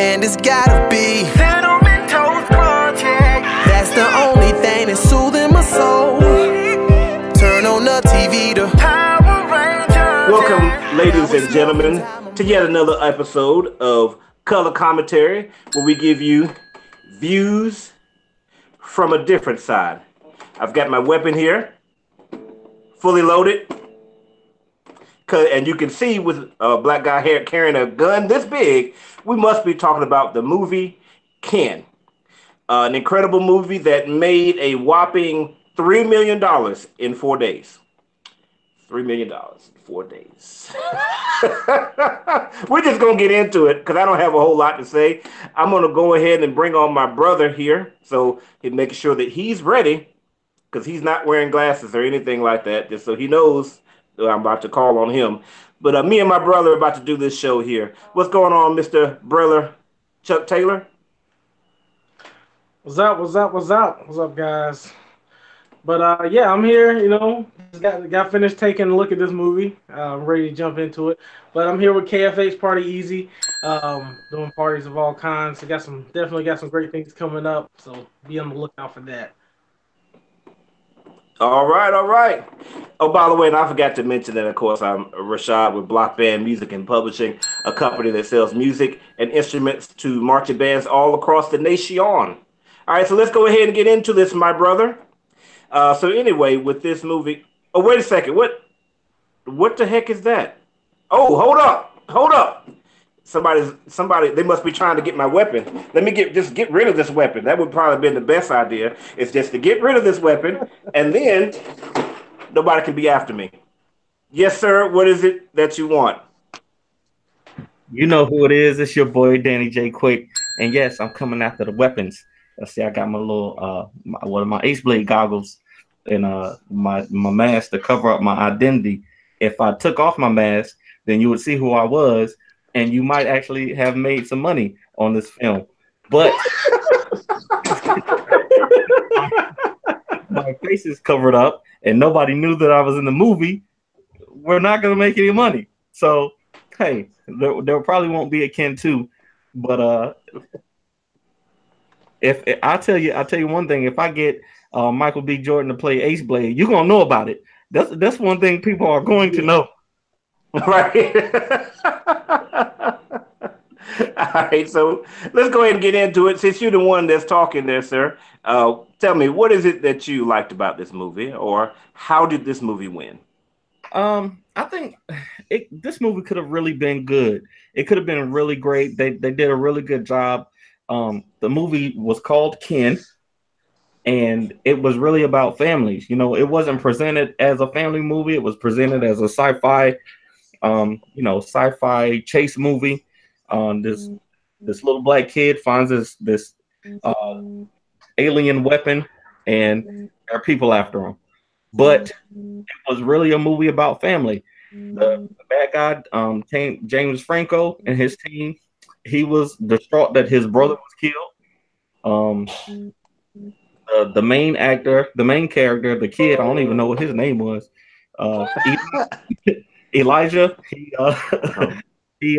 and it's gotta be Cinnamon Toast Project. That's the only thing that's soothing my soul. Turn on the TV to Power Rangers. Welcome, ladies and gentlemen, to yet another episode of Color Commentary, where we give you views from a different side. I've got my weapon here, fully loaded. And you can see with a black guy here carrying a gun this big, we must be talking about the movie Ken. An incredible movie that made a whopping $3 million in 4 days. $3 million in 4 days. We're just going to get into it because I don't have a whole lot to say. I'm going to go ahead and bring on my brother here. So he's making sure that he's ready because he's not wearing glasses or anything like that. Just so he knows I'm about to call on him. But me and my brother are about to do this show here. What's going on, Mr. Brother Chuck Taylor? What's up, what's up, what's up? What's up, guys? But, yeah, I'm here, you know. Just got finished taking a look at this movie. I'm ready to jump into it. But I'm here with KFH Party Easy, doing parties of all kinds. I got some, definitely got some great things coming up, so be on the lookout for that. All right, all right. Oh, by the way, and I forgot to mention that, of course, I'm Rashad with Block Band Music and Publishing, a company that sells music and instruments to marching bands all across the nation. All right, so let's go ahead and get into this, my brother. So anyway, with this movie, oh, wait a second. What the heck is that? Oh, hold up. Somebody, they must be trying to get my weapon. Let me get rid of this weapon. That would probably have been the best idea. It's just to get rid of this weapon, and then nobody can be after me. Yes, sir. What is it that you want? You know who it is. It's your boy, Danny J. Quick. And yes, I'm coming after the weapons. Let's see, I got my little, one of my Ace Blade goggles and my mask to cover up my identity. If I took off my mask, then you would see who I was. And you might actually have made some money on this film. But my face is covered up and nobody knew that I was in the movie. We're not going to make any money. So, hey, there probably won't be a Ken 2. But if I tell you one thing, if I get Michael B. Jordan to play Ace Blade, you're going to know about it. That's one thing people are going to know. Right. All right, so let's go ahead and get into it. Since you're the one that's talking there, sir, tell me, what is it that you liked about this movie, or how did this movie win? I think this movie could have really been good. It could have been really great. They did a really good job. The movie was called Ken, and it was really about families. You know, it wasn't presented as a family movie. It was presented as a sci-fi sci-fi chase movie. This little black kid finds this alien weapon, and there are people after him. But it was really a movie about family. The bad guy, James Franco and his team, he was distraught that his brother was killed. The main actor, the main character, the kid, I don't even know what his name was. Elijah, he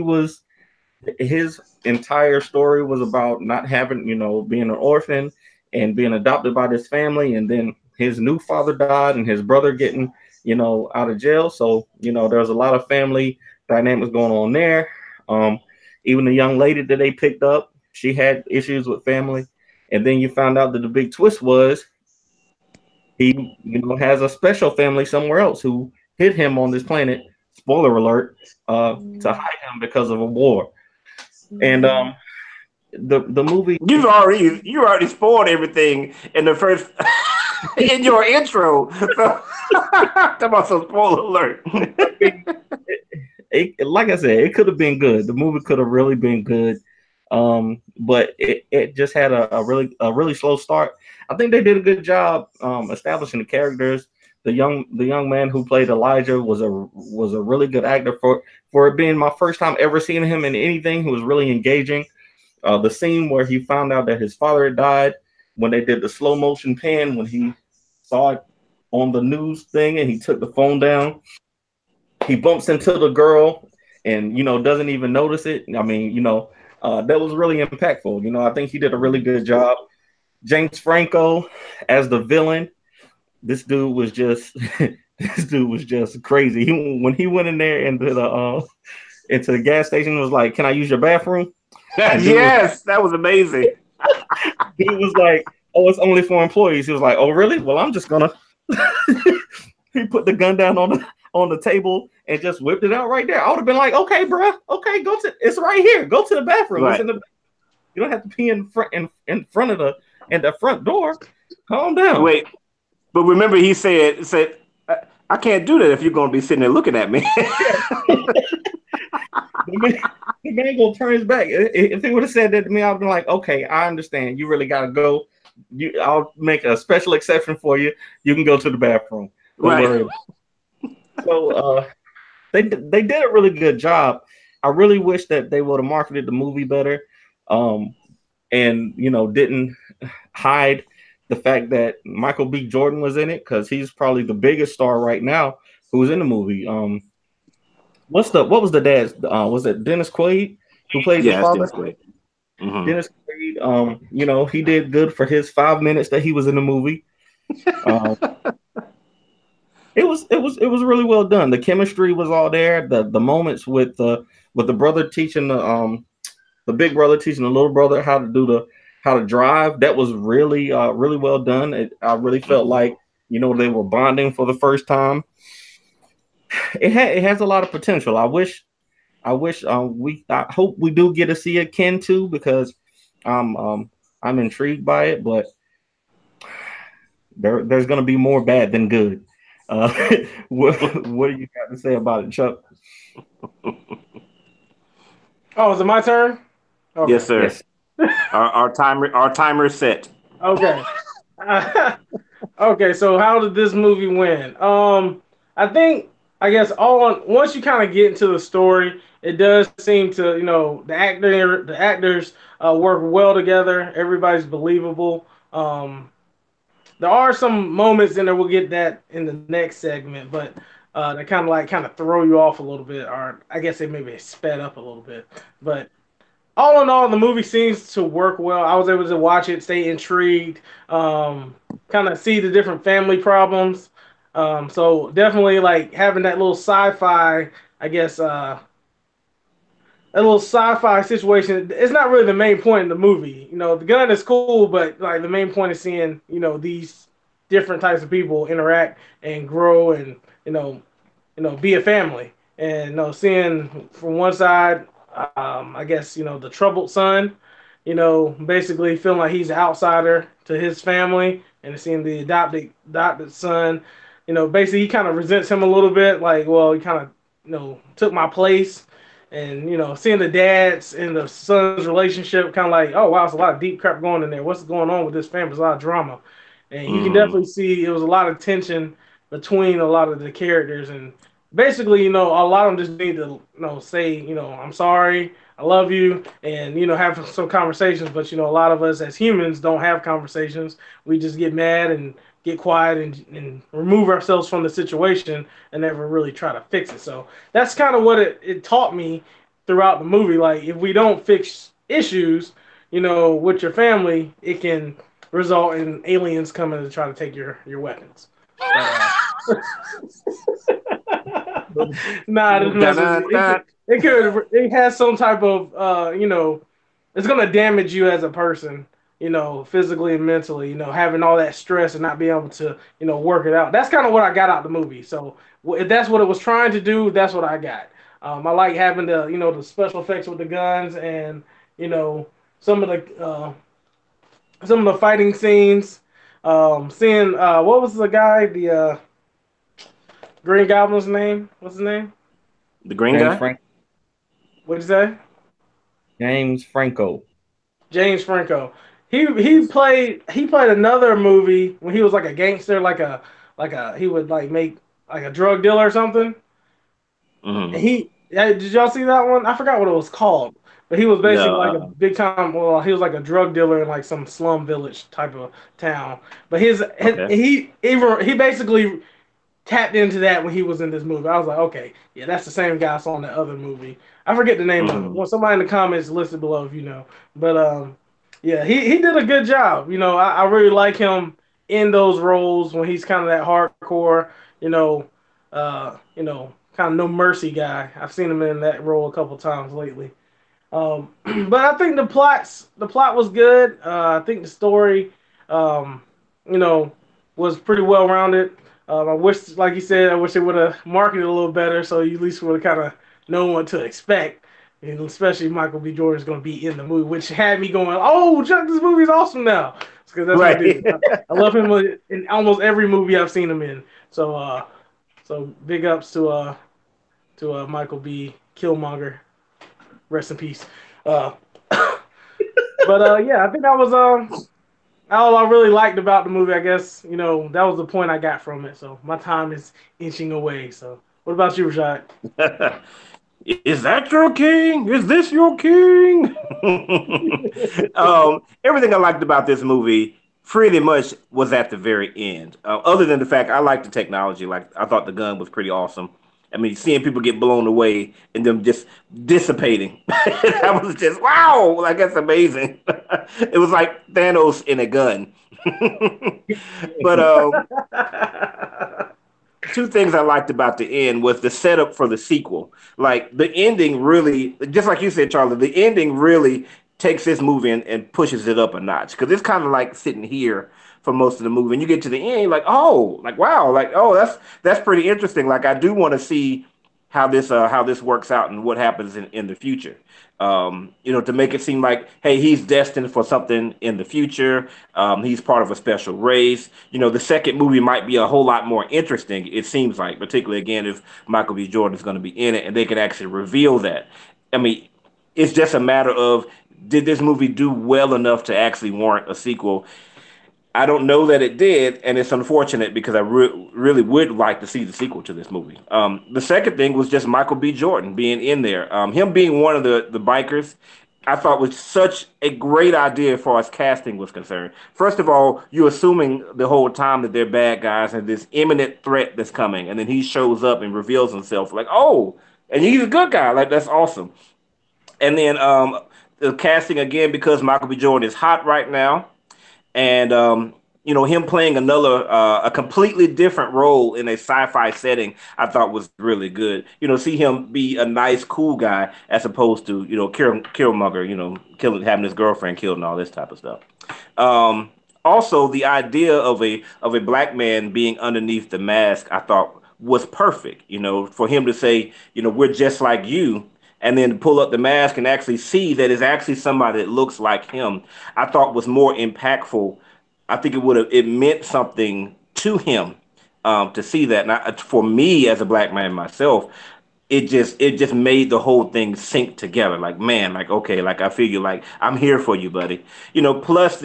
was, his entire story was about not having, being an orphan and being adopted by this family. And then his new father died and his brother getting, out of jail. So, there's a lot of family dynamics going on there. Even the young lady that they picked up, she had issues with family. And then you found out that the big twist was he, has a special family somewhere else who hit him on this planet, spoiler alert, to hide him because of a war. And the movie... You already spoiled everything in the first... in your intro. So, talk about some spoiler alert. Like I said, it could have been good. The movie could have really been good. But it just had a really slow start. I think they did a good job establishing the characters. The young man who played Elijah was a really good actor for it being my first time ever seeing him in anything. He was really engaging. The scene where he found out that his father had died, when they did the slow motion pan, when he saw it on the news thing and he took the phone down, he bumps into the girl and, you know, doesn't even notice it. I mean, you know, that was really impactful. You know, I think he did a really good job. James Franco as the villain. This dude was just this dude was just crazy. He, when he went in there into the gas station, was like, "Can I use your bathroom?" Yes, that was amazing. He was like, "Oh, it's only for employees." He was like, "Oh, really? Well, I'm just gonna." He put the gun down on the table and just whipped it out right there. I would have been like, "Okay, bro. Okay, go to it's right here. Go to the bathroom. Right. It's in the, you don't have to pee in front of the front door. Calm down." Wait, but remember he said I can't do that if you're gonna be sitting there looking at me. The man gonna turn his back. If he would have said that to me, I'd be like, okay, I understand. You really gotta go. I'll make a special exception for you. You can go to the bathroom. Right. So they did a really good job. I really wish that they would have marketed the movie better, and you know, didn't hide the fact that Michael B. Jordan was in it, because he's probably the biggest star right now who's in the movie. What was the dad's? Was it Dennis Quaid who played the father? Dennis Quaid. Mm-hmm. Dennis Quaid. You know, he did good for his 5 minutes that he was in the movie. It was really well done. The chemistry was all there. The moments with the brother teaching the big brother teaching the little brother how to drive. That was really really well done. I really felt like, you know, they were bonding for the first time. It has a lot of potential. I hope we do get to see it, Ken, too, because I'm intrigued by it. But there's going to be more bad than good. What do you got to say about it, Chuck? Oh, is it my turn? Okay. Yes, sir. Yes. Our timer set. Okay. Okay. So, how did this movie win? Once you kind of get into the story, it does seem to, you know, the actors work well together. Everybody's believable. There are some moments in there. We'll get that in the next segment, but they kind of throw you off a little bit, or I guess they maybe sped up a little bit. But all in all, the movie seems to work well. I was able to watch it, stay intrigued, kind of see the different family problems. So definitely like having that little sci-fi, I guess, a little sci-fi situation. It's not really the main point in the movie. You know, the gun is cool, but like the main point is seeing, you know, these different types of people interact and grow and, you know, be a family. And, you know, seeing from one side, I guess, you know, the troubled son, you know, basically feeling like he's an outsider to his family, and seeing the adopted son, you know, basically he kind of resents him a little bit. Like, well, he kind of, you know, took my place. And, you know, seeing the dad's and the son's relationship, kind of like, oh, wow, it's a lot of deep crap going in there. What's going on with this family? There's a lot of drama. And you can definitely see it was a lot of tension between a lot of the characters. And basically, you know, a lot of them just need to, you know, say, you know, I'm sorry, I love you, and, you know, have some conversations. But, you know, a lot of us as humans don't have conversations. We just get mad and get quiet and remove ourselves from the situation and never really try to fix it. So that's kind of what it taught me throughout the movie. Like, if we don't fix issues, you know, with your family, it can result in aliens coming to try to take your weapons. It has some type of, you know, it's going to damage you as a person, you know, physically and mentally, you know, having all that stress and not being able to, you know, work it out. That's kind of what I got out of the movie. So if that's what it was trying to do, that's what I got. I like having the, you know, the special effects with the guns and, you know, some of the fighting scenes, seeing, what was the guy, the Green Goblin's name? What's his name? The Green Guy? What'd you say? James Franco. He played another movie when he was like a gangster, like a he would like make like a drug dealer or something. Mm-hmm. Did y'all see that one? I forgot what it was called, but he was basically like a big time. Well, he was like a drug dealer in like some slum village type of town. But he basically tapped into that when he was in this movie. I was like, okay, yeah, that's the same guy I saw in that other movie. I forget the name of it. Well, somebody in the comments listed below if you know. But yeah, he did a good job. You know, I really like him in those roles when he's kind of that hardcore, kind of no mercy guy. I've seen him in that role a couple times lately. But I think the plot was good. I think the story, was pretty well rounded. I wish, like you said, I wish they would have marketed a little better, so you at least would have kind of known what to expect. And especially Michael B. Jordan is going to be in the movie, which had me going, "Oh, Chuck, this movie's awesome now!" Because that's right. What I do. I love him in almost every movie I've seen him in. So, so big ups to Michael B. Killmonger. Rest in peace. Yeah, I think that was all I really liked about the movie. I guess that was the point I got from it. So my time is inching away. So what about you, Rashad? Is that your king? Is this your king? Everything I liked about this movie pretty much was at the very end. Other than the fact I liked the technology. Like, I thought the gun was pretty awesome. I mean, seeing people get blown away and them just dissipating. I was just, wow, like, that's amazing. It was like Thanos in a gun. But two things I liked about the end was the setup for the sequel. Like, the ending really, just like you said, Charlie, the ending really takes this movie and pushes it up a notch. Because it's kind of like sitting here for most of the movie. And you get to the end, like, oh, like, wow, like, oh, that's pretty interesting. Like, I do want to see how this works out and what happens in the future. To make it seem like, hey, he's destined for something in the future. He's part of a special race. The second movie might be a whole lot more interesting, it seems like, particularly, again, if Michael B. Jordan is going to be in it and they could actually reveal that. I mean, it's just a matter of, did this movie do well enough to actually warrant a sequel? I don't know that it did, and it's unfortunate because I really would like to see the sequel to this movie. The second thing was just Michael B. Jordan being in there. Him being one of the bikers, I thought was such a great idea as far as casting was concerned. First of all, you're assuming the whole time that they're bad guys and this imminent threat that's coming, and then he shows up and reveals himself like, oh, and he's a good guy. Like, that's awesome. And then the casting, again, because Michael B. Jordan is hot right now. And, him playing a completely different role in a sci-fi setting, I thought was really good. See him be a nice, cool guy as opposed to, Killmonger, having his girlfriend killed and all this type of stuff. Also, the idea of a black man being underneath the mask, I thought was perfect, for him to say, we're just like you. And then pull up the mask and actually see that it's actually somebody that looks like him, I thought was more impactful. I think it meant something to him to see that. And for me as a black man myself, it just made the whole thing sink together. Like, man, like, okay, like, I feel you, like, I'm here for you, buddy. Plus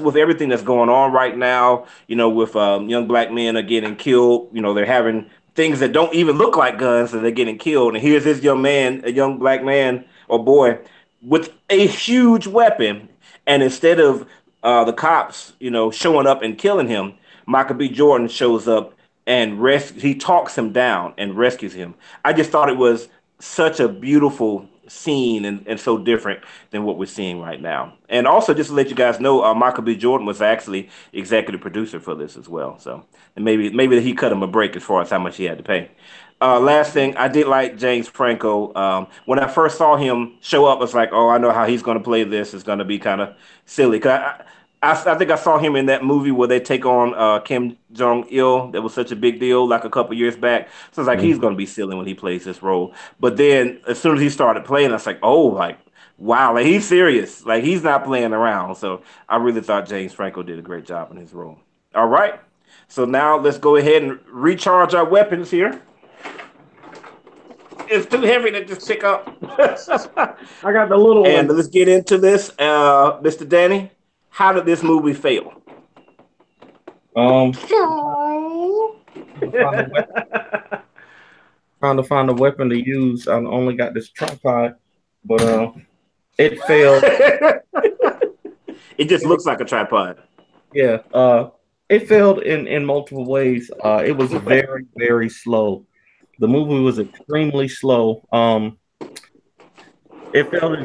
with everything that's going on right now, with young black men are getting killed, they're having things that don't even look like guns and they're getting killed. And here's this young man, a young black man or boy with a huge weapon. And instead of the cops, showing up and killing him, Michael B. Jordan shows up and he talks him down and rescues him. I just thought it was such a beautiful scene and so different than what we're seeing right now. And also, just to let you guys know, Michael B. Jordan was actually executive producer for this as well. So maybe he cut him a break as far as how much he had to pay. Last thing, I did like James Franco. When I first saw him show up, I was like, oh, I know how he's going to play this. It's going to be kind of silly. Cause I think I saw him in that movie where they take on Kim Jong-il. That was such a big deal, like, a couple years back. So it's like, he's going to be silly when he plays this role. But then as soon as he started playing, I was like, oh, like, wow, like, he's serious. Like, he's not playing around. So I really thought James Franco did a great job in his role. All right. So now let's go ahead and recharge our weapons here. It's too heavy to just pick up. I got the little one. And let's get into this. Mr. Danny, how did this movie fail? Trying to find a weapon to use. I only got this tripod, but it failed. It just looks like a tripod. Yeah. It failed in multiple ways. It was very, very slow. The movie was extremely slow. It failed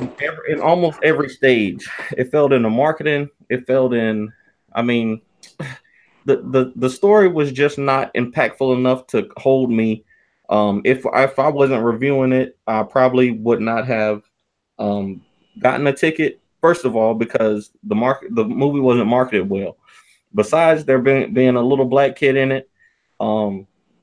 in almost every stage. It failed in the marketing. It failed in, I mean, the story was just not impactful enough to hold me. If I wasn't reviewing it, I probably would not have gotten a ticket. First of all, because the movie wasn't marketed well. Besides there being a little black kid in it,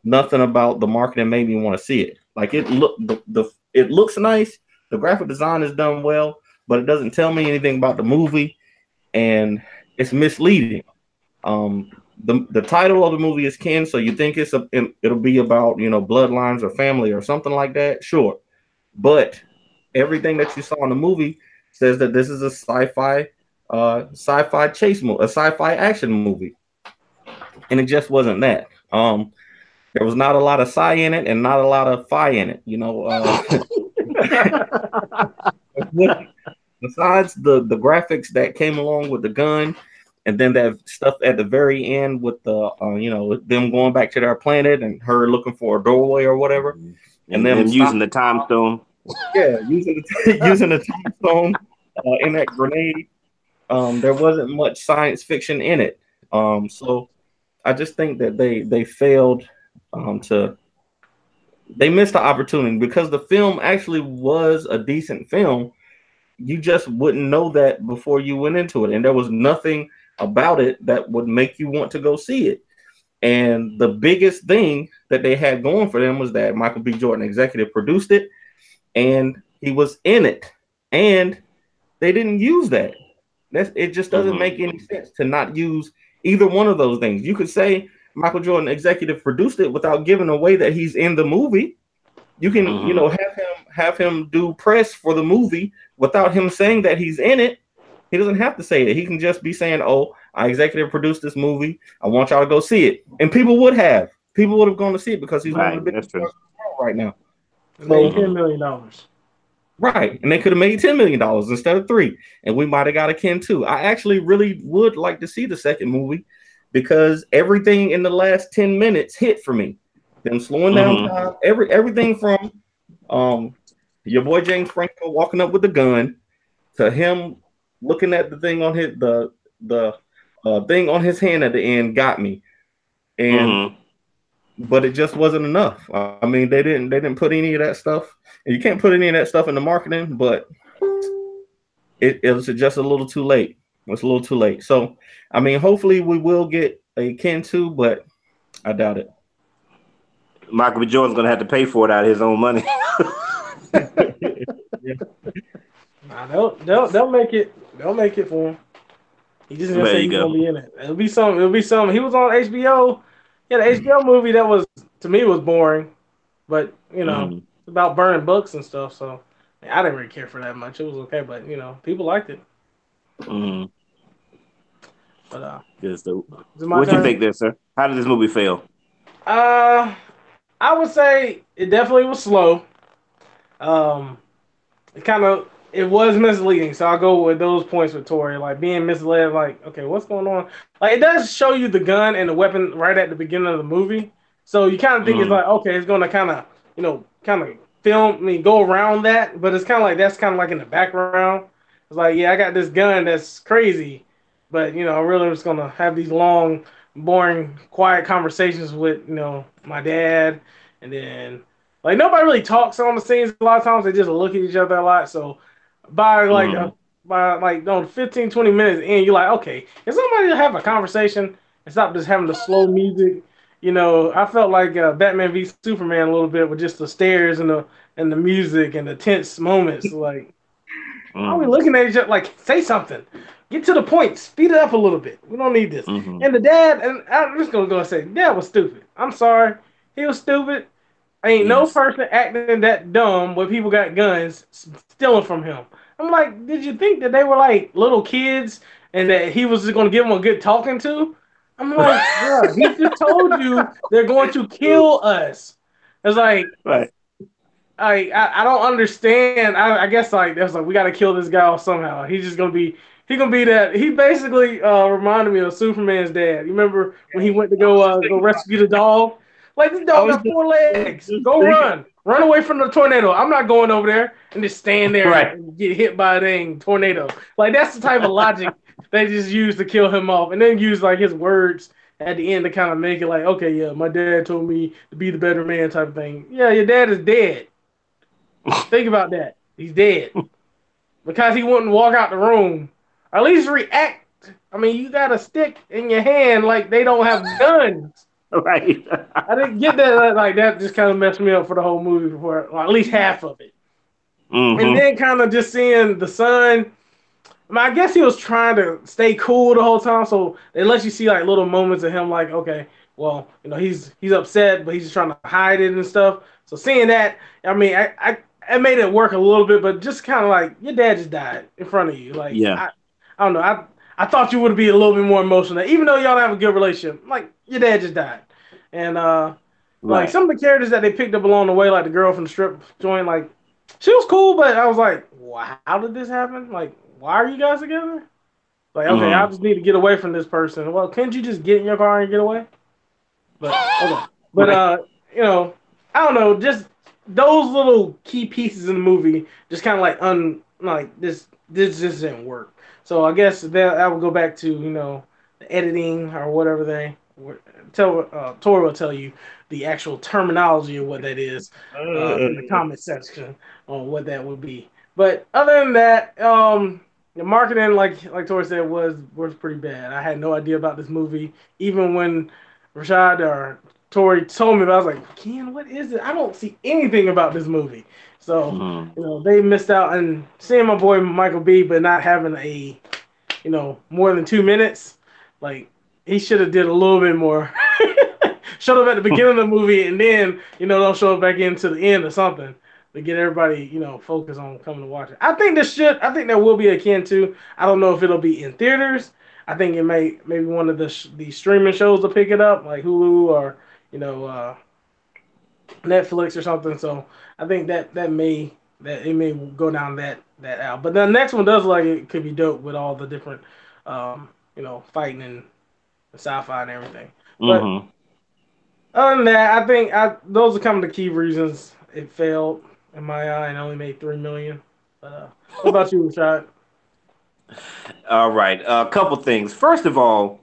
nothing about the marketing made me want to see it. Like it looks nice. The graphic design is done well, but it doesn't tell me anything about the movie, and it's misleading. The title of the movie is Kin, so you think it'll be about, you know, bloodlines or family or something like that. Sure, but everything that you saw in the movie says that this is a sci-fi chase movie, a sci-fi action movie, and it just wasn't that. There was not a lot of sci in it and not a lot of fi in it, you know. Besides the graphics that came along with the gun, and then that stuff at the very end with the you know, them going back to their planet and her looking for a doorway or whatever, and then using the time stone. Yeah, using the time stone in that grenade. There wasn't much science fiction in it, so I just think that they failed to. They missed the opportunity, because the film actually was a decent film. You just wouldn't know that before you went into it. And there was nothing about it that would make you want to go see it. And the biggest thing that they had going for them was that Michael B. Jordan executive produced it, and he was in it. And they didn't use that. It just doesn't make any sense to not use either one of those things. You could say Michael Jordan executive produced it without giving away that he's in the movie. You can, you know, have him do press for the movie without him saying that he's in it. He doesn't have to say it. He can just be saying, "Oh, I executive produced this movie. I want y'all to go see it," and people would have gone to see it, because he's one of the biggest stars right now. So, made $10 million, right? And they could have made $10 million instead of $3 million, and we might have got a Ken 2. I actually really would like to see the second movie, because everything in the last 10 minutes hit for me. Them slowing down time, everything from your boy James Franco walking up with the gun to him looking at the thing on his thing on his hand at the end got me. And but it just wasn't enough. I mean, they didn't put any of that stuff. And you can't put any of that stuff in the marketing, but it was just a little too late. It's a little too late. So, I mean, hopefully we will get a Ken 2, but I doubt it. Michael B. Jordan's going to have to pay for it out of his own money. Yeah. Nah, they'll make it. They'll make it for him. He just didn't say he's going to be in it. It'll be something. It'll be something. He was on HBO. Yeah, the HBO movie that was, to me, was boring. But, you know, it's about burning books and stuff. So, man, I didn't really care for that much. It was okay. But, you know, people liked it. But what do you think there, sir? How did this movie fail? I would say it definitely was slow. It was misleading, so I'll go with those points with Tori, like being misled, like, okay, what's going on? Like, it does show you the gun and the weapon right at the beginning of the movie, so you kind of think it's like, okay, it's gonna kind of, you know, kind of go around that, but it's kind of like that's kind of like in the background. It's like, yeah, I got this gun that's crazy, but, you know, I'm really just going to have these long, boring, quiet conversations with, you know, my dad. And then, like, nobody really talks on the scenes a lot of times. They just look at each other a lot. So by 15, 20 minutes in, you're like, okay, if somebody to have a conversation and stop just having the slow music, you know, I felt like Batman v Superman a little bit with just the stares and the music and the tense moments, like. Are we looking at each other? Like, say something. Get to the point. Speed it up a little bit. We don't need this. And the dad, and I'm just going to go and say, Dad was stupid. I'm sorry. He was stupid. Ain't no person acting that dumb when people got guns stealing from him. I'm like, did you think that they were, like, little kids and that he was just going to give them a good talking to? I'm like, bro, he just told you they're going to kill us. It's like, like, I don't understand. I guess like there's like, we got to kill this guy off somehow. He's just gonna be that. He basically reminded me of Superman's dad. You remember when he went to go rescue the dog? Like, this dog got four legs. Go run away from the tornado. I'm not going over there and just stand there and get hit by a dang tornado. Like, that's the type of logic they just use to kill him off, and then use like his words at the end to kind of make it like, okay, yeah, my dad told me to be the better man type of thing. Yeah, your dad is dead. Think about that. He's dead. Because he wouldn't walk out the room. At least react. I mean, you got a stick in your hand like they don't have guns. Right. I didn't get that. Like, that just kind of messed me up for the whole movie, before, well, at least half of it. Mm-hmm. And then kind of just seeing the son. I mean, I guess he was trying to stay cool the whole time, so they let you see like little moments of him, like, okay, well, you know, he's upset, but he's just trying to hide it and stuff. So seeing that, I mean, I made it work a little bit, but just kind of like, your dad just died in front of you. Like, yeah. I don't know. I thought you would be a little bit more emotional, even though y'all have a good relationship. Like, your dad just died, and like some of the characters that they picked up along the way, like the girl from the strip joint, like she was cool, but I was like, wow, how did this happen? Like, why are you guys together? Like, okay, I just need to get away from this person. Well, can't you just get in your car and get away? But okay. But you know, I don't know. Just those little key pieces in the movie, just kind of like this just didn't work. So I guess that I would go back to, you know, the editing or whatever they tell. Tori will tell you the actual terminology of what that is in the comment section on what that would be. But other than that, the marketing, like Tori said, was pretty bad. I had no idea about this movie. Even when Rashad or Tori told me, I was like, Ken, what is it? I don't see anything about this movie. So, you know, they missed out. And seeing my boy Michael B., but not having a, you know, more than 2 minutes, like, he should have did a little bit more. Showed up at the beginning of the movie and then, you know, don't show up back into the end or something. To get everybody, you know, focused on coming to watch it. I think there will be a Ken 2. I don't know if it'll be in theaters. I think it may, maybe one of the streaming shows will pick it up, like Hulu or, you know, Netflix or something. So I think that it may go down that out. But the next one does like it could be dope with all the different, you know, fighting and sci-fi and everything. Mm-hmm. But other than that, I think those are kind of the key reasons it failed. In my eye, and only made $3 million. What about you, Rashad? All right, a couple things. First of all,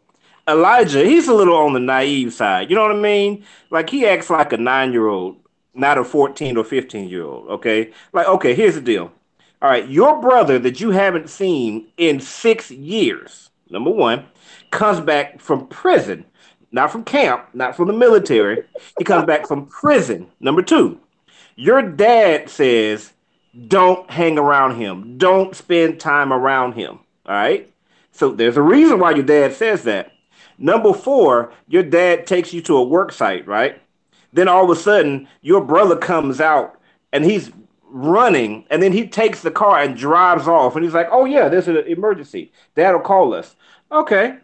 Elijah, he's a little on the naive side. You know what I mean? Like, he acts like a 9-year-old, not a 14 or 15-year-old. Okay, like, okay, here's the deal. All right, your brother that you haven't seen in 6 years, number one, comes back from prison, not from camp, not from the military. He comes back from prison. Number two. Your dad says, don't hang around him. Don't spend time around him. All right? So there's a reason why your dad says that. Number four, your dad takes you to a work site, right? Then all of a sudden, your brother comes out, and he's running, and then he takes the car and drives off. And he's like, oh, yeah, there's an emergency. Dad will call us. Okay.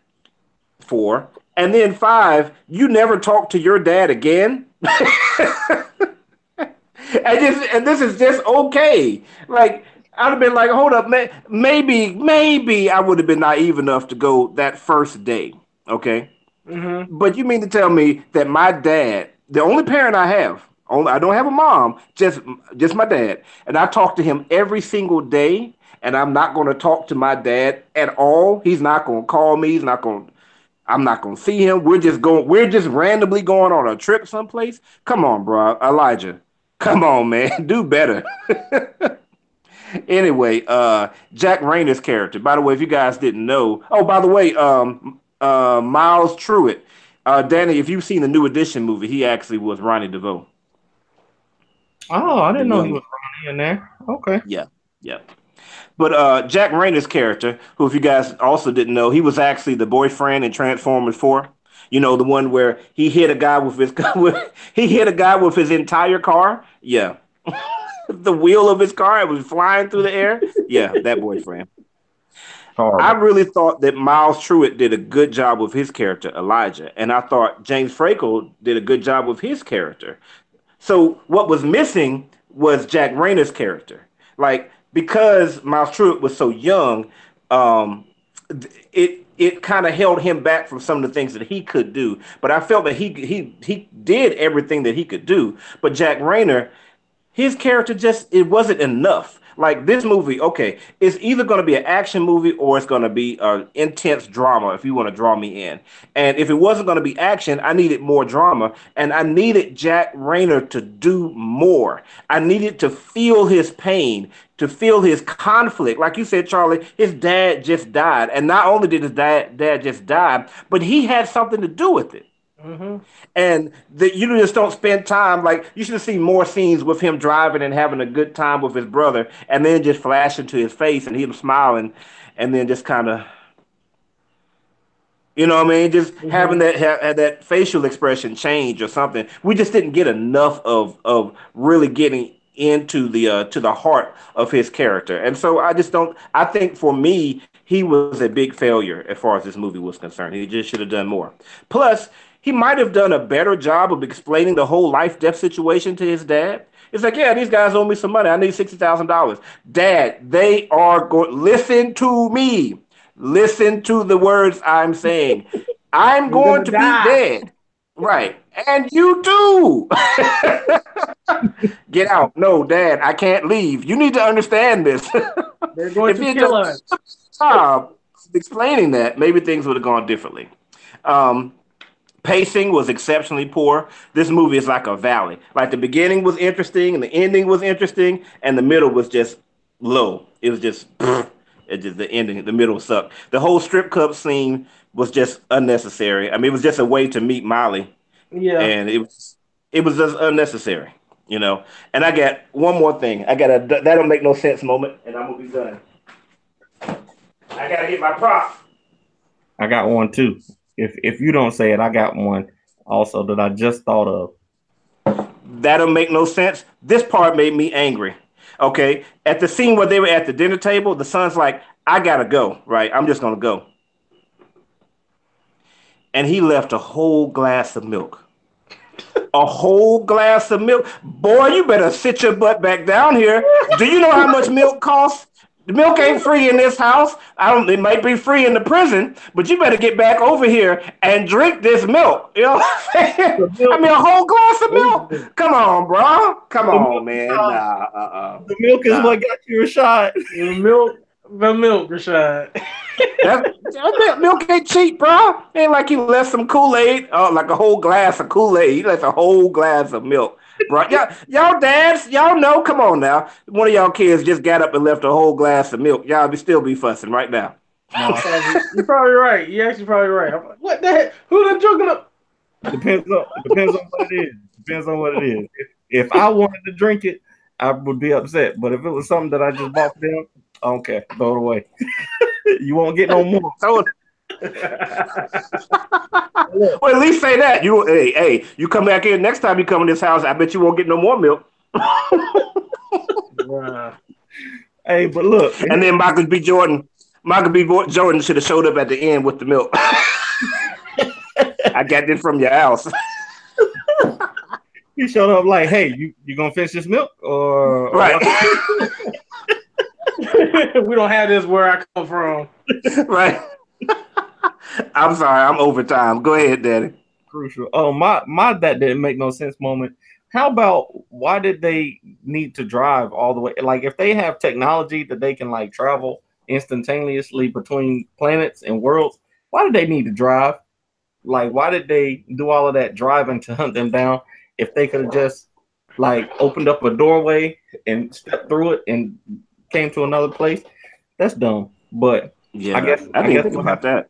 Four. And then five, you never talk to your dad again. And this is just okay. Like, I'd have been like, hold up, man. Maybe I would have been naive enough to go that first day, okay? Mm-hmm. But you mean to tell me that my dad, the only parent I have, I don't have a mom, just my dad, and I talk to him every single day, and I'm not going to talk to my dad at all. He's not going to call me. I'm not going to see him. We're just randomly going on a trip someplace. Come on, bro, Elijah. Come on, man. Do better. Anyway, Jack Raynor's character. By the way, if you guys didn't know. Oh, by the way, Miles Truitt. Danny, if you've seen the New Edition movie, he actually was Ronnie DeVoe. Oh, I didn't know he was Ronnie in there. Okay. Yeah, yeah. But Jack Raynor's character, who if you guys also didn't know, he was actually the boyfriend in Transformers 4. You know, the one where he hit a guy with his entire car. Yeah, the wheel of his car. It was flying through the air. Yeah, that boyfriend. Right. I really thought that Miles Truitt did a good job with his character, Elijah, and I thought James Franco did a good job with his character. So what was missing was Jack Raynor's character. Like, because Miles Truitt was so young, it kind of held him back from some of the things that he could do. But I felt that he did everything that he could do. But Jack Reynor, his character just, it wasn't enough. Like, this movie, okay, it's either going to be an action movie or it's going to be an intense drama if you want to draw me in. And if it wasn't going to be action, I needed more drama. And I needed Jack Reynor to do more. I needed to feel his pain, to feel his conflict. Like you said, Charlie, his dad just died. And not only did his dad just die, but he had something to do with it. Mm-hmm. And that you just don't spend time, like, you should have seen more scenes with him driving and having a good time with his brother, and then just flashing to his face and him smiling, and then just kind of, you know what I mean, just mm-hmm. having that facial expression change or something. We just didn't get enough of really getting into the to the heart of his character, and so I think for me he was a big failure as far as this movie was concerned. He just should have done more. Plus, he might have done a better job of explaining the whole life-death situation to his dad. It's like, yeah, these guys owe me some money. I need $60,000. Dad, they are going... Listen to me. Listen to the words I'm saying. I'm going to die. Be dead. Right. And you too. Get out. No, Dad, I can't leave. You need to understand this. They're going to kill us. Stop explaining that. Maybe things would have gone differently. Pacing was exceptionally poor. This movie is like a valley. Like, the beginning was interesting, and the ending was interesting, and the middle was just low. It was just, the ending, the middle sucked. The whole strip club scene was just unnecessary. I mean, it was just a way to meet Molly. Yeah. And it was just unnecessary, you know. And I got one more thing. I got a that'll make no sense moment, and I'm gonna be done. I gotta get my prop. I got one too. If you don't say it, I got one also that I just thought of. That'll make no sense. This part made me angry. Okay. At the scene where they were at the dinner table, the son's like, I gotta go, right? I'm just gonna go. And he left a whole glass of milk. A whole glass of milk? Boy, you better sit your butt back down here. Do you know how much milk costs? The milk ain't free in this house. It might be free in the prison, but you better get back over here and drink this milk. You know what I'm saying? I mean, a whole glass of milk. Come on, bro. Come on, man. Nah, the milk is what got you, Rashad. The milk, Rashad. That milk ain't cheap, bro. Ain't like you left some Kool-Aid, like a whole glass of Kool-Aid. You left a whole glass of milk. Right, y'all dads, y'all know. Come on now, one of y'all kids just got up and left a whole glass of milk. Y'all still be fussing right now. You're probably right. You're actually probably right. I'm like, what the heck? Who done drinking up? Depends on what it is. Depends on what it is. If I wanted to drink it, I would be upset. But if it was something that I just bought them, I don't care. Throw it away. You won't get no more. Well, at least say that. You, hey, you come back in next time you come in this house, I bet you won't get no more milk. Wow. Hey, but look. And then Michael B. Jordan should have showed up at the end with the milk. I got this from your house. He showed up like, hey, you gonna finish this milk? Or right. We don't have this where I come from. Right. I'm sorry, I'm over time. Go ahead, Daddy. Crucial. Oh, my that didn't make no sense moment. How about, why did they need to drive all the way? Like, if they have technology that they can, like, travel instantaneously between planets and worlds, why did they need to drive? Like, why did they do all of that driving to hunt them down if they could have just, like, opened up a doorway and stepped through it and came to another place? That's dumb, but... Yeah, I guess I didn't think about that.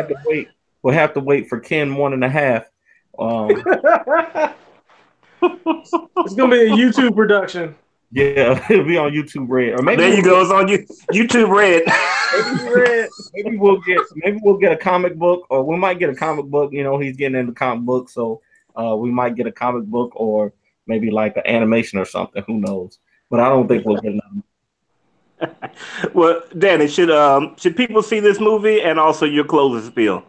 We'll have to wait for Ken 1.5. It's gonna be a YouTube production. Yeah, it'll be on YouTube Red. Or maybe there you go. It's on YouTube Red. Maybe we'll get a comic book, or we might get a comic book. You know, he's getting into comic books, so we might get a comic book, or maybe like an animation or something. Who knows? But I don't think we'll get nothing. Well, Danny, should people see this movie, and also your closing spiel?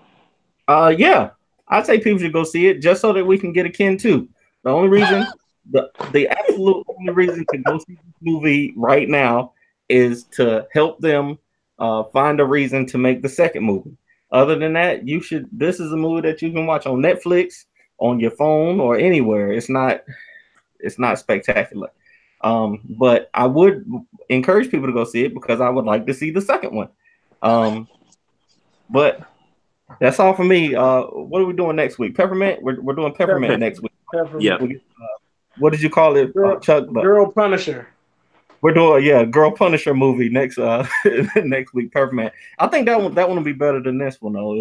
Yeah, I'd say people should go see it just so that we can get a Ken 2. The only reason the absolute only reason to go see this movie right now is to help them find a reason to make the second movie. Other than that, you should. This is a movie that you can watch on Netflix, on your phone, or anywhere. It's not spectacular, but I would encourage people to go see it because I would like to see the second one. But that's all for me. What are we doing next week? Peppermint. We're doing Peppermint next week. Yeah. What did you call it, Girl, Chuck? Girl Punisher. We're doing Girl Punisher movie next next week. Peppermint. I think that one will be better than this one though.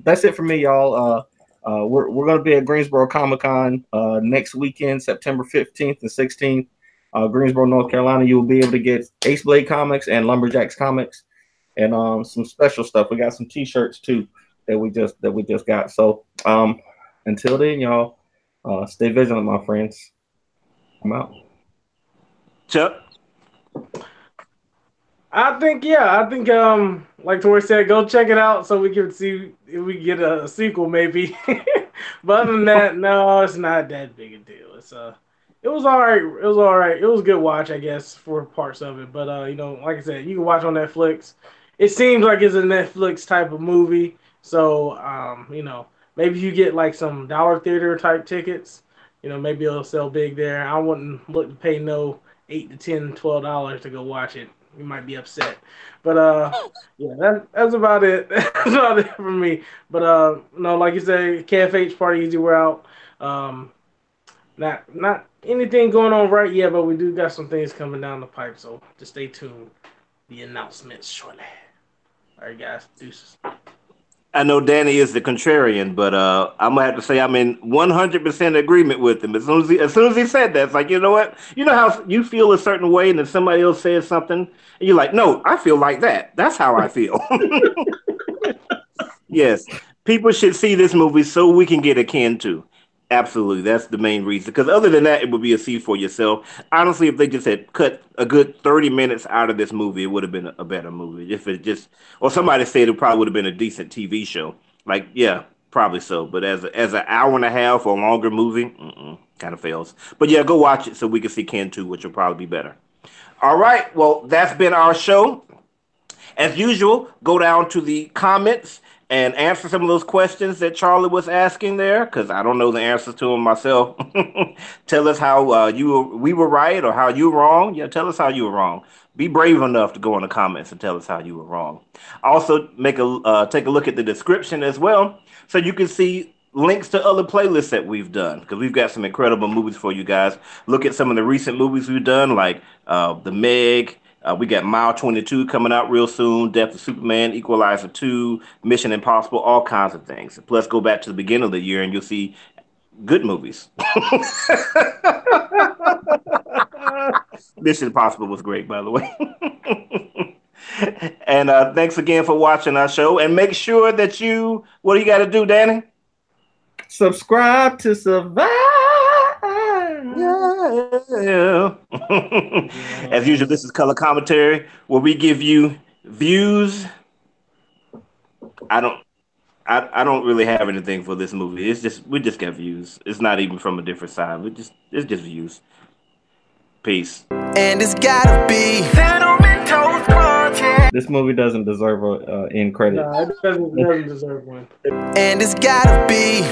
That's it for me, y'all. We're going to be at Greensboro Comic-Con next weekend, September 15th and 16th, Greensboro, North Carolina. You will be able to get Ace Blade Comics and Lumberjacks Comics, and some special stuff. We got some T-shirts too that we just got. So until then, y'all, stay vigilant, my friends. I'm out. Chuck, I think like Tori said, go check it out so we can see if we get a sequel maybe. But other than that, no, it's not that big a deal. It's it was all right. It was a good watch, I guess, for parts of it. But like I said, you can watch on Netflix. It seems like it's a Netflix type of movie. So maybe you get like some dollar theater type tickets. Maybe it'll sell big there. I wouldn't look to pay no $8 to $10, $12 to go watch it. You might be upset, but that's about it. That's about it for me. But no, like you say, KFH Party Easy, we're out. Not anything going on right yet, but we do got some things coming down the pipe. So just stay tuned. The announcements shortly. All right, guys, deuces. I know Danny is the contrarian, but I'm gonna have to say I'm in 100% agreement with him. As soon as he said that, it's like, you know what? You know how you feel a certain way, and then somebody else says something, and you're like, no, I feel like that. That's how I feel. Yes, people should see this movie so we can get akin to. Absolutely, that's the main reason. Because other than that, it would be a see for yourself. Honestly, if they just had cut a good 30 minutes out of this movie, it would have been a better movie. If it just, or somebody said it probably would have been a decent TV show. Like, yeah, probably so. But as an hour and a half or longer movie, kind of fails. But yeah, go watch it so we can see Ken 2, which will probably be better. All right, well, that's been our show. As usual, go down to the comments and answer some of those questions that Charlie was asking there, because I don't know the answers to them myself. Tell us how we were right or how you were wrong. Yeah, tell us how you were wrong. Be brave enough to go in the comments and tell us how you were wrong. Also, take a look at the description as well, so you can see links to other playlists that we've done, because we've got some incredible movies for you guys. Look at some of the recent movies we've done, like The Meg. We got Mile 22 coming out real soon, Death of Superman, Equalizer 2, Mission Impossible, all kinds of things. Plus, go back to the beginning of the year and you'll see good movies. Mission Impossible was great, by the way. And thanks again for watching our show. And make sure that you, what do you got to do, Danny? Subscribe to Survive. Yeah. As usual, this is Color Commentary, where we give you views. I don't really have anything for this movie. It's just we just got views. It's not even from a different side. It's just views. Peace. And it's gotta be. This movie doesn't deserve an end credit. No, it doesn't deserve one. And it's gotta be.